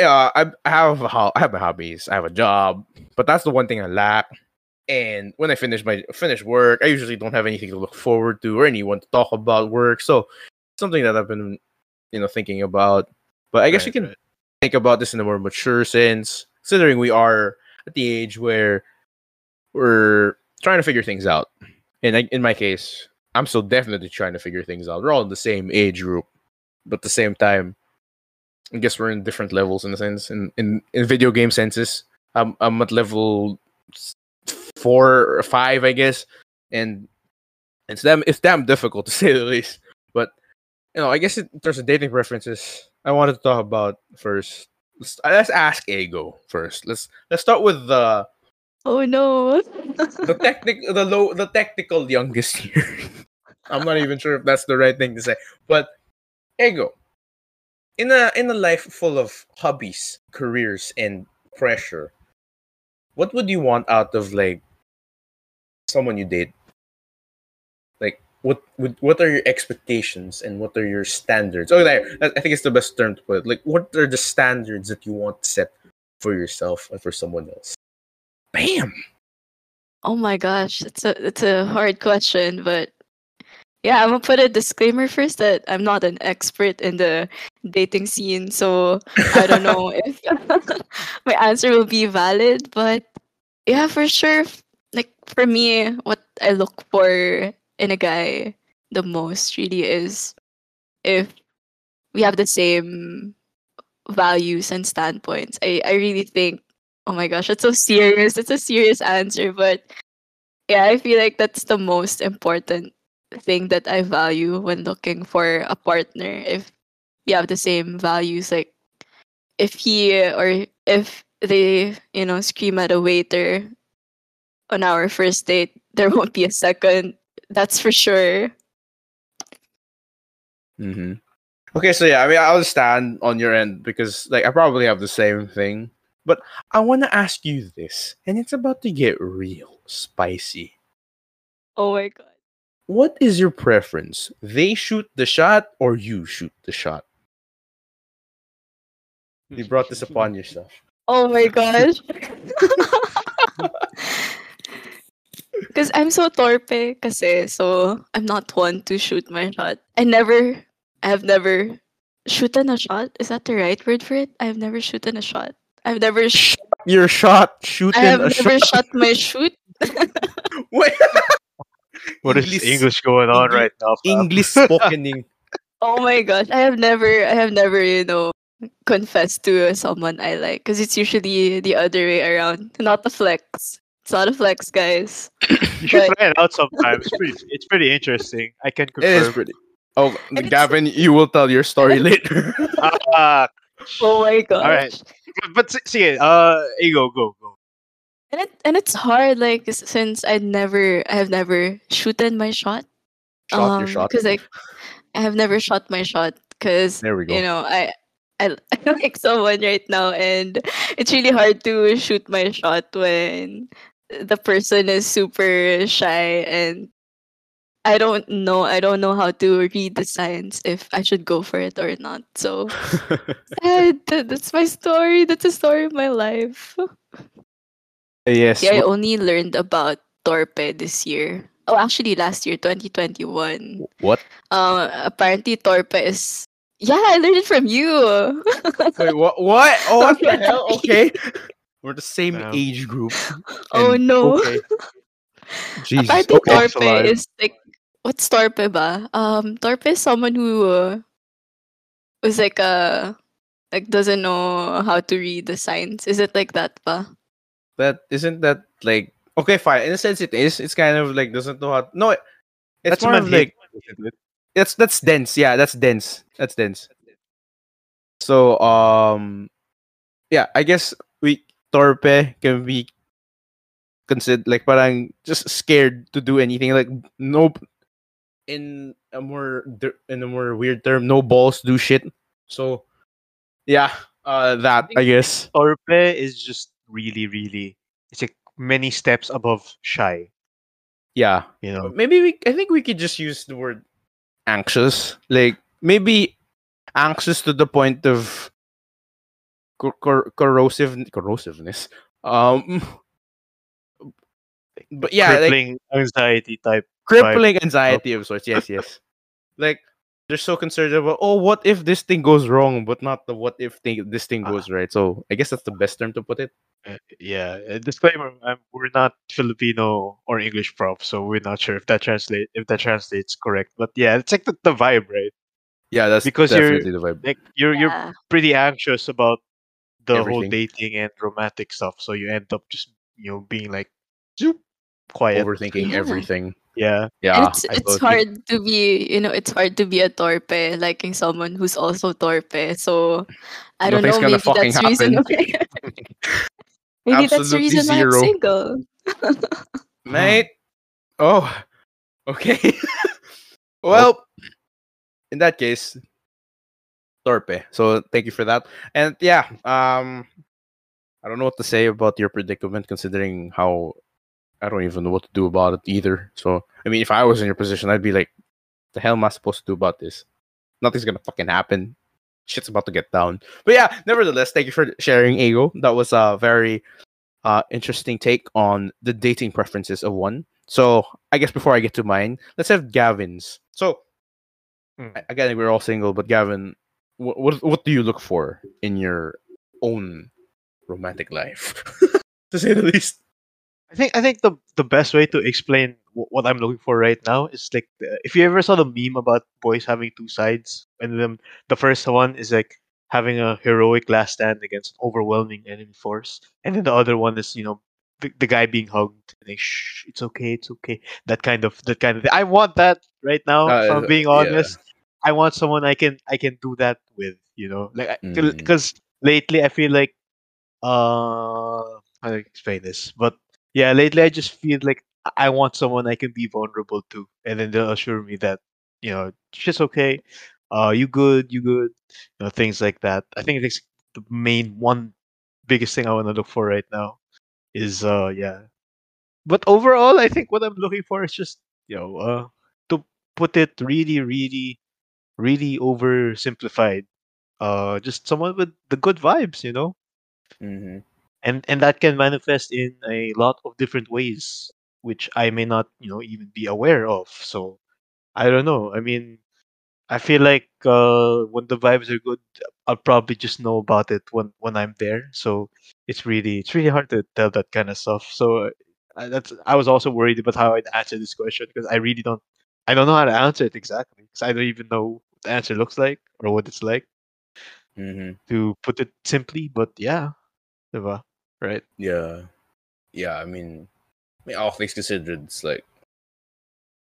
I have my hobbies, I have a job, but that's the one thing I lack. And when I finish work, I usually don't have anything to look forward to or anyone to talk about work. So it's something that I've been, thinking about. But I guess you can think about this in a more mature sense, considering we are at the age where we're trying to figure things out. And in my case, I'm still definitely trying to figure things out. We're all in the same age group, but at the same time, I guess we're in different levels in a sense. In video game senses, I'm at level 4 or 5, I guess, and it's damn difficult to say the least. But I guess in terms of dating preferences, I wanted to talk about first. Let's ask Ego first. Let's start with the technical youngest here. I'm not even sure if that's the right thing to say, but Ego, in a life full of hobbies, careers, and pressure, what would you want out of like someone you date? Like, what are your expectations and what are your standards? Oh, I think it's the best term to put it. Like, what are the standards that you want to set for yourself and for someone else? Bam! Oh my gosh, it's a hard question, but yeah, I'm gonna put a disclaimer first that I'm not an expert in the dating scene, so I don't know if my answer will be valid. But yeah, for sure, like for me, what I look for in a guy the most really is if we have the same values and standpoints. I really think, oh my gosh, that's so serious. It's a serious answer, but yeah, I feel like that's the most important thing that I value when looking for a partner. If you have the same values, like if he or if they, scream at a waiter on our first date, there won't be a second. That's for sure. Mm-hmm. Okay, so yeah, I mean, I understand on your end because like I probably have the same thing, but I want to ask you this, and it's about to get real spicy. Oh my God. What is your preference? They shoot the shot or you shoot the shot? You brought this upon yourself. Oh my gosh. Because I'm so torpe kasi, so I'm not one to shoot my shot. I have never shooten a shot. Is that the right word for it? I've never shooten a shot. I've never your shot shooten a shot. I have never shot my shoot. Wait. What is English going on right now? English spokening. Oh my gosh, I have never, confessed to someone I like, because it's usually the other way around. Not a flex. It's not a flex, guys. You should try it out sometimes. It's pretty interesting. I can confirm. It is pretty. Oh, and Gavin, you will tell your story later. Oh my gosh. All right, but see it. Ego, go. And it's hard, like, since I have never shooten my shot. Shot your shot. Because like I have never shot my shot because I like someone right now, and it's really hard to shoot my shot when the person is super shy, and I don't know how to read the signs if I should go for it or not. So that's my story. That's the story of my life. Yes. Yeah, I only learned about torpe this year. Oh, actually, last year, 2021. What? Apparently, torpe is. Yeah, I learned it from you. Wait, what? Oh, what the hell? Okay. We're the same age group. Oh no. Okay. Jesus. Apparently, torpe is like, what's torpe ba? Torpe is someone who was like doesn't know how to read the signs. Is it like that pa? That isn't that like okay, fine. In a sense, it is. It's kind of like doesn't know how. No, it's that's more of like that's dense. Yeah, that's dense. That's dense. So yeah, I guess we torpe can be considered like parang just scared to do anything. Like nope. In a more weird term, no balls do shit. So yeah, that I guess. Torpe is just really, really. It's like many steps above shy. Yeah, you know. Maybe I think we could just use the word anxious. Like maybe anxious to the point of corrosiveness. But yeah, crippling like, anxiety type. Crippling anxiety of sorts, yes. Like, they're so concerned about, oh, what if this thing goes wrong, but not the what if this thing goes right. So, I guess that's the best term to put it. Yeah, disclaimer, we're not Filipino or English prof, so we're not sure if that translates correct. But yeah, it's like the vibe, right? Yeah, that's because definitely the vibe. Like, you're pretty anxious about the whole dating and romantic stuff, so you end up just, being like, zoop, quiet. Overthinking everything. Yeah. And it's hard to be, it's hard to be a torpe, liking someone who's also torpe. So I don't know, maybe that's reason. Okay. Maybe that's the reason why I'm single. Mate. Oh. Okay. Well, in that case, torpe. So thank you for that. And yeah, I don't know what to say about your predicament considering how I don't even know what to do about it either. So, if I was in your position, I'd be like, the hell am I supposed to do about this? Nothing's gonna fucking happen. Shit's about to get down. But yeah, nevertheless, thank you for sharing, Ego. That was a very interesting take on the dating preferences of one. So, I guess before I get to mine, let's have Gavin's. So, again, we're all single, but Gavin, what do you look for in your own romantic life? To say the least. I think the best way to explain what I'm looking for right now is like if you ever saw the meme about boys having two sides, and then the first one is like having a heroic last stand against overwhelming enemy force, and then the other one is the guy being hugged and like shh, it's okay, that kind of thing. I want that right now. If I'm being honest, yeah. I want someone I can do that with, because lately I feel like how do I explain this, but. Yeah, lately I just feel like I want someone I can be vulnerable to, and then they'll assure me that shit's okay, you good, things like that. I think it's the biggest thing I want to look for right now is But overall, I think what I'm looking for is just to put it really, really, really oversimplified, just someone with the good vibes, Mm-hmm. And that can manifest in a lot of different ways, which I may not, even be aware of. So, I don't know. I feel like when the vibes are good, I'll probably just know about it when I'm there. So, it's really hard to tell that kind of stuff. So, I was also worried about how I'd answer this question because I don't know how to answer it exactly because I don't even know what the answer looks like or what it's like, to put it simply. But yeah, right? Yeah. All things considered, it's like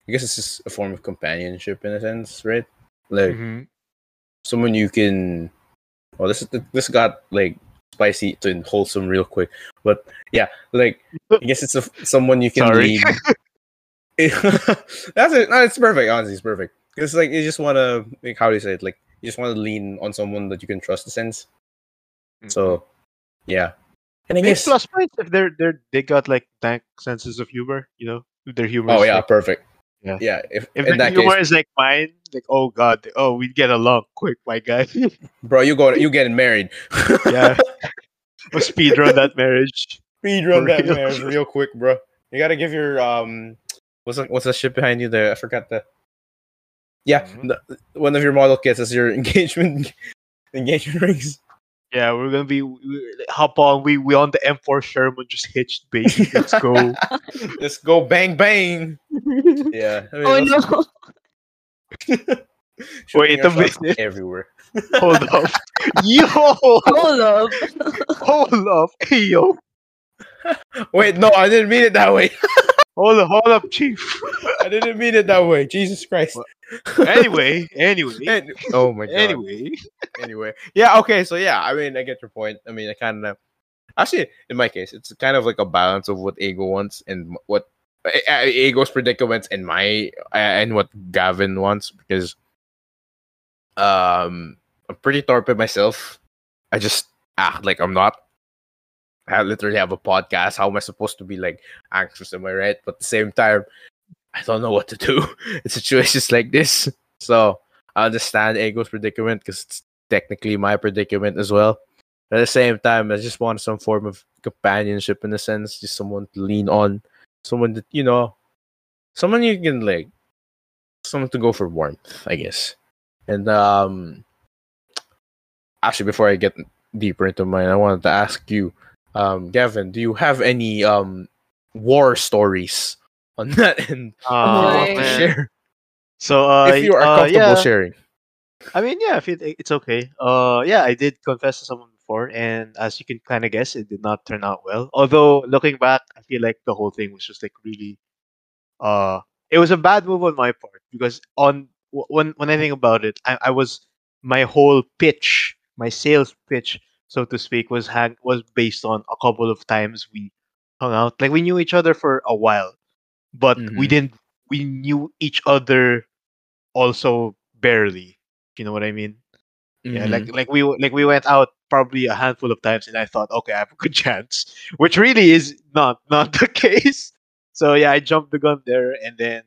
I guess it's just a form of companionship in a sense, right? Like someone you can. Oh, this got like spicy and wholesome real quick, but yeah, like I guess it's someone you can lead. That's it. No, it's perfect. Honestly, it's perfect. It's like you just want to how do you say it? Like you just want to lean on someone that you can trust. In a sense, so. Yeah, and I guess plus points if they got like dank senses of humor, their humor. Oh yeah, like, perfect. Yeah. If the humor is like mine, like oh god, we'd get along quick, my guy. Bro, you getting married? Yeah, we'll speedrun that marriage. Real quick, bro. You gotta give your what's that shit behind you there? I forgot that. Yeah, one of your model kits is your engagement rings. Yeah, we're gonna be hop on. We on the M4 Sherman, just hitched, baby. Let's go. Let's go, bang bang. Yeah. Oh no. Wait a minute. Everywhere. Hold up. Yo! Hold up. Hold up. Hey, yo. Wait, no, I didn't mean it that way. Hold up, Chief. I didn't mean it that way. Jesus Christ. Anyway. Oh my God. Anyway. Yeah, okay. So, yeah, I mean, I get your point. I mean, I kind of... Actually, in my case, it's kind of like a balance of what Ego wants and what Ego's predicaments and my and what Gavin wants, because I'm pretty torpid myself. I just act like I'm not. I literally have a podcast. How am I supposed to be like anxious? Am I right? But at the same time, I don't know what to do in situations like this. So I understand Ego's predicament because it's technically my predicament as well. At the same time, I just want some form of companionship in a sense, just someone to lean on, someone that, you know, someone you can like, someone to go for warmth, I guess. And actually, before I get deeper into mine, I wanted to ask you, Gavin, do you have any war stories on that end? Share? So if you are comfortable sharing, I mean, yeah, if it's okay. Yeah, I did confess to someone. And as you can kind of guess, it did not turn out well. Although looking back, I feel like the whole thing was just like really, it was a bad move on my part, because on when I think about it, I was, my whole pitch, my sales pitch, so to speak, was based on a couple of times we hung out. Like we knew each other for a while, but we knew each other also barely. You know what I mean? Yeah, like we went out probably a handful of times, and I thought, okay, I have a good chance, which really is not the case. So yeah, I jumped the gun there, and then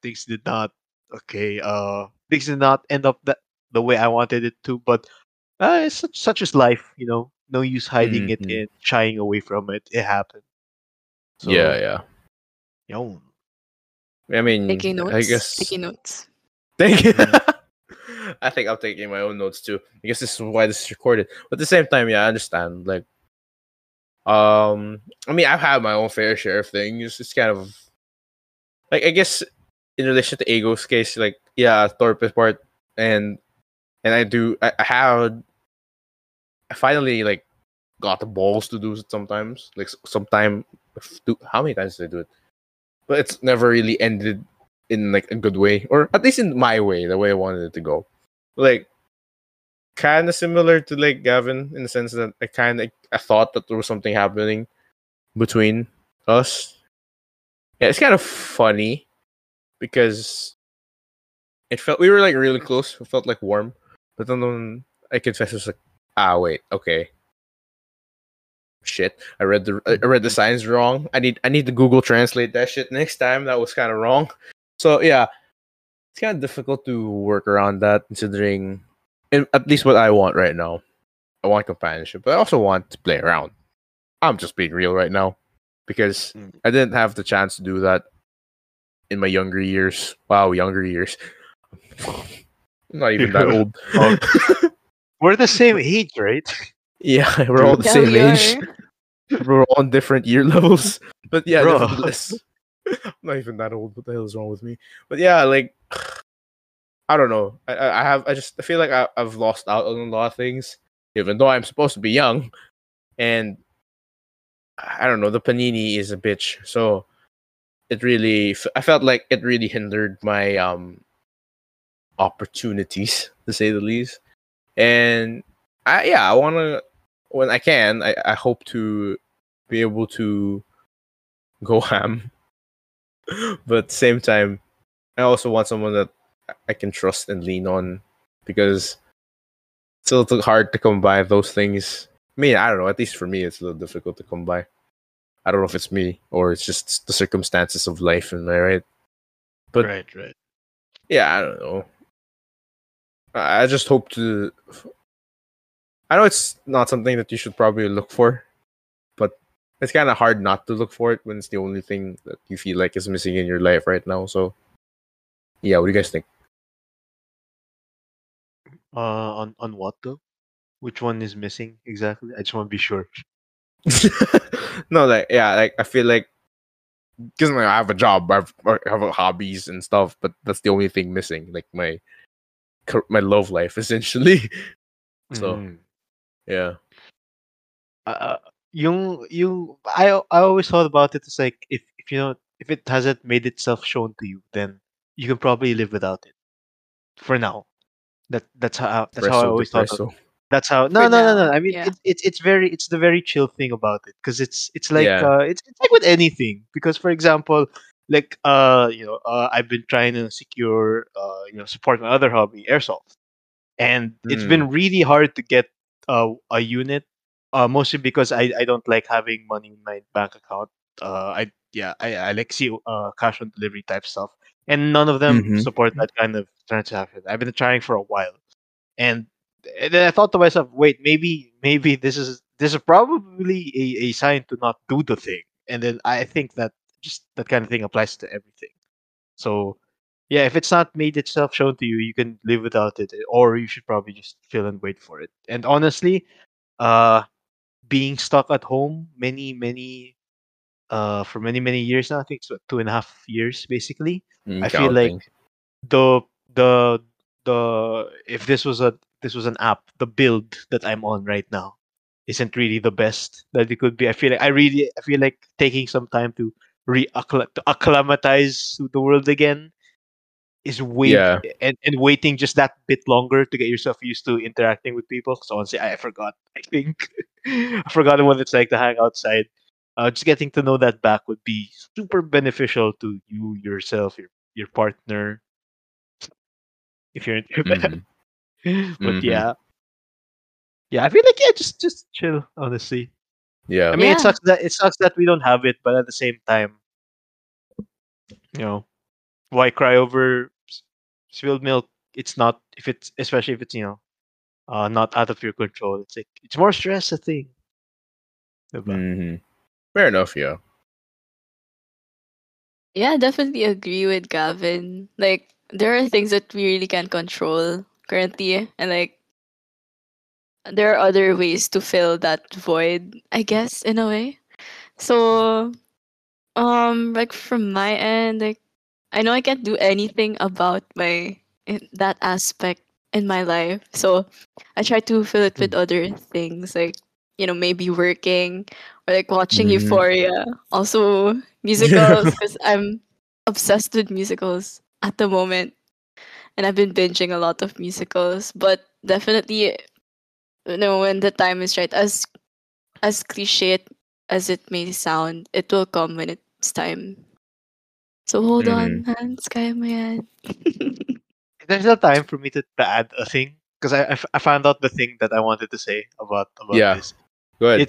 things did not end up the way I wanted it to. But it's such is life, you know. No use hiding it and shying away from it. It happened. So, yeah. I mean, taking notes. I guess taking notes. Thank you. I think I'm taking my own notes too. I guess this is why this is recorded. But at the same time, yeah, I understand. Like, I mean, I've had my own fair share of things. It's kind of like, I guess in relation to Ego's case, like, yeah, torpid part, and I finally like got the balls to do it sometimes. Like, how many times did I do it? But it's never really ended in like a good way, or at least in my way, the way I wanted it to go. Like, kind of similar to like Gavin, in the sense that I thought that there was something happening between us. Yeah, it's kind of funny because it felt, we were like really close. It felt like warm, but then I confess, it was like, wait, okay, shit. I read the signs wrong. I need to Google Translate that shit next time. That was kind of wrong. So yeah, it's kind of difficult to work around that, considering at least what I want right now. I want companionship, but I also want to play around. I'm just being real right now, because I didn't have the chance to do that in my younger years. Wow, younger years. I'm not even that old. We're the same age, right? Yeah, we're all the same age. We're all on different year levels. But yeah, I'm not even that old. What the hell is wrong with me? But yeah, like, I don't know. I feel like I've lost out on a lot of things, even though I'm supposed to be young. And I don't know, the panini is a bitch. So I felt like it really hindered my opportunities, to say the least. And I want to, when I can, I hope to be able to go ham. But at the same time, I also want someone that I can trust and lean on, because it's a little hard to come by those things. I mean, I don't know. At least for me, it's a little difficult to come by. I don't know if it's me or it's just the circumstances of life. Am I right? But, right. Yeah, I don't know. I just hope to... I know it's not something that you should probably look for, but it's kind of hard not to look for it when it's the only thing that you feel like is missing in your life right now. So, yeah, what do you guys think? On what though? Which one is missing exactly? I just want to be sure. No, I feel like, because I have a job, I have hobbies and stuff, but that's the only thing missing, like my my love life, essentially. So, yeah. I always thought about it as like, if you don't, if it hasn't made itself shown to you, then you can probably live without it for now. That's how I always thought of it. That's how. No. I mean, yeah. It's the very chill thing about it, because it's like it's like with anything. Because for example, like I've been trying to secure support my other hobby, airsoft, and it's been really hard to get a unit, mostly because I don't like having money in my bank account. I like cash on delivery type stuff, and none of them support that kind of transaction. I've been trying for a while, and then I thought to myself, wait, maybe this is probably a sign to not do the thing. And then I think that just that kind of thing applies to everything. So yeah, if it's not made itself shown to you, you can live without it, or you should probably just chill and wait for it. And honestly, being stuck at home for many years now, I think it's 2.5 years basically. I feel like the if this was an app, the build that I'm on right now isn't really the best that it could be. I feel like taking some time to acclimatize to the world again is and waiting just that bit longer to get yourself used to interacting with people. So honestly, I forgot what it's like to hang outside. Just getting to know that back would be super beneficial to you, yourself, your partner, if you're into that. But yeah, I feel like just chill, honestly. Yeah, I mean, it sucks that we don't have it, but at the same time, why cry over spilled milk? It's not especially if it's not out of your control. It's like it's more stress, I think. Fair enough, yeah. Yeah, I definitely agree with Gavin. Like, there are things that we really can't control currently, and like there are other ways to fill that void, I guess, in a way. So like from my end, like I know I can't do anything about that aspect in my life, so I try to fill it with other things, like maybe working or like watching Euphoria, also musicals, because I'm obsessed with musicals at the moment. And I've been binging a lot of musicals, but definitely, when the time is right, as cliche as it may sound, it will come when it's time. So hold on, hands, sky my head. There's no time for me to add a thing, because I found out the thing that I wanted to say about this. Go ahead.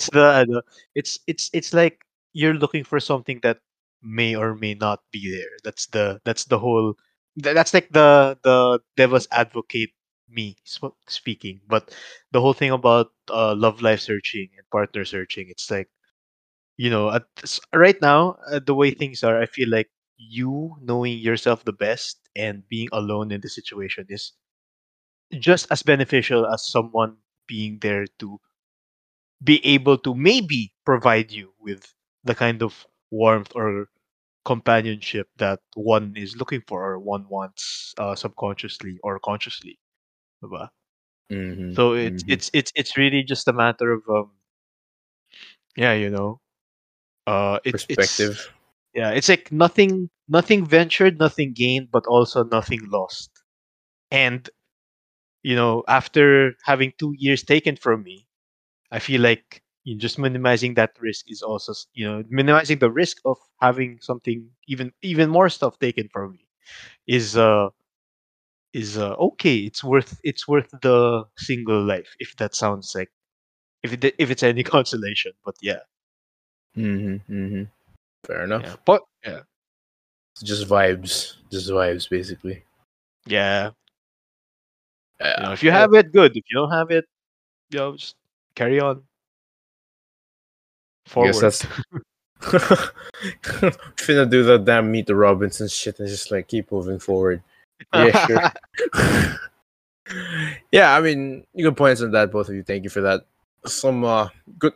It's it's like you're looking for something that may or may not be there. That's the whole. That's like the devil's advocate me speaking, but the whole thing about love life searching and partner searching, it's like, right now, the way things are, I feel like you knowing yourself the best and being alone in the situation is just as beneficial as someone being there to be able to maybe provide you with the kind of warmth or companionship that one is looking for or one wants subconsciously or consciously. So it's really just a matter of perspective. It's like nothing ventured, nothing gained, but also nothing lost. And after having 2 years taken from me, I feel like just minimizing that risk is also, minimizing the risk of having something even more stuff taken from me is okay. It's worth the single life, if that sounds like, if it's any consolation. But yeah, fair enough. Yeah. But yeah, it's just vibes basically. Yeah. If you have it, good. If you don't have it, just carry on. Forward. I guess that's finna do that damn Meet the Robinsons shit and just like keep moving forward. Yeah, sure. Yeah, I mean, you can point on that, both of you. Thank you for that. Some good,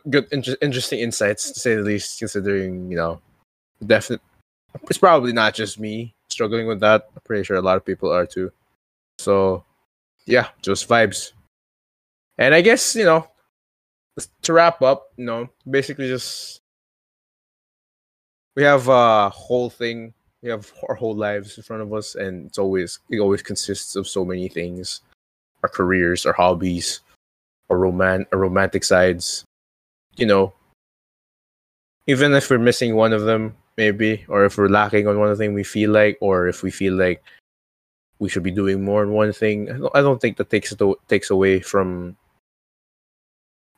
interesting insights, to say the least. Considering it's probably not just me struggling with that. I'm pretty sure a lot of people are too. So yeah, just vibes. And I guess, you know, to wrap up, you know, basically just we have a whole thing. We have our whole lives in front of us, and it always consists of so many things: our careers, our hobbies, our romantic sides. You know, even if we're missing one of them, maybe, or if we're lacking on one thing we feel like, or if we feel like we should be doing more on one thing, I don't think that takes away from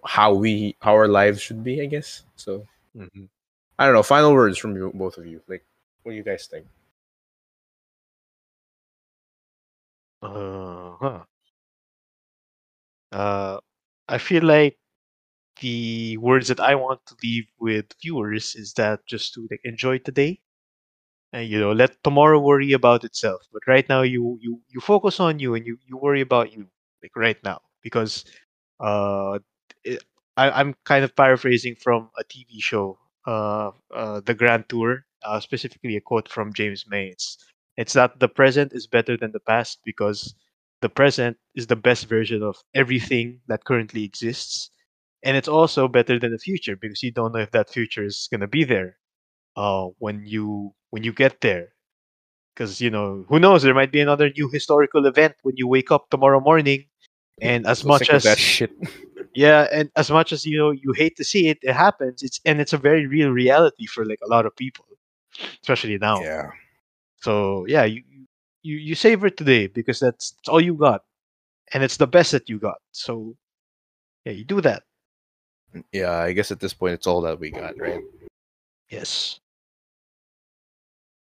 how our lives should be, I guess. So I don't know. Final words from you, both of you. Like, what do you guys think? I feel like the words that I want to leave with viewers is that just to like enjoy today, and you know, let tomorrow worry about itself. But right now, you focus on you, and you worry about you, like right now, because I'm kind of paraphrasing from a TV show, The Grand Tour, specifically a quote from James May. It's that the present is better than the past because the present is the best version of everything that currently exists. And it's also better than the future because you don't know if that future is gonna be there when you get there, because you know, who knows, there might be another new historical event when you wake up tomorrow morning. And as much as that shit, yeah, and as much as you know you hate to see it, it happens. It's a very real reality for like a lot of people, especially now. Yeah. So yeah, you savor today because that's all you got, and it's the best that you got. So yeah, you do that. Yeah, I guess at this point it's all that we got, right? Yes.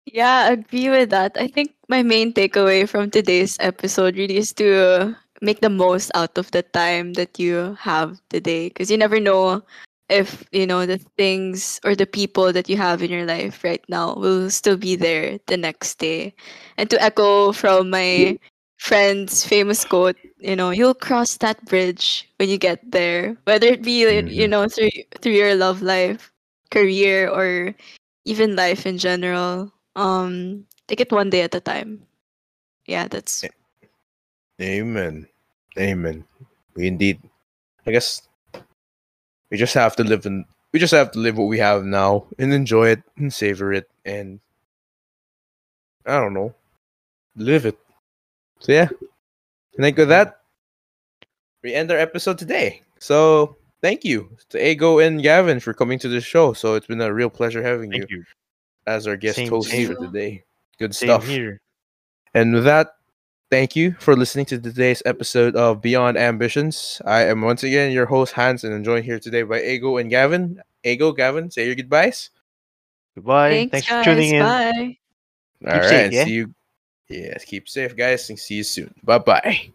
Yeah, I agree with that. I think my main takeaway from today's episode really is to make the most out of the time that you have today, because you never know if, you know, the things or the people that you have in your life right now will still be there the next day. And to echo from my friend's famous quote, you know, you'll cross that bridge when you get there, whether it be, you know, through your love life, career, or even life in general. Take it one day at a time. Yeah, that's... Amen. We indeed. I guess we just have to live what we have now and enjoy it and savor it and, I don't know, live it. So yeah, I think with that, we end our episode today. So thank you to Ego and Gavin for coming to the show. So it's been a real pleasure having you as our guest host for today. Good stuff. And with that, thank you for listening to today's episode of Beyond Ambitions. I am once again your host, Hans, and I'm joined here today by Ego and Gavin. Ego, Gavin, say your goodbyes. Goodbye. Thanks guys, for tuning in. Bye. All right. Safe, yeah? See you. Yes, keep safe, guys, and see you soon. Bye-bye.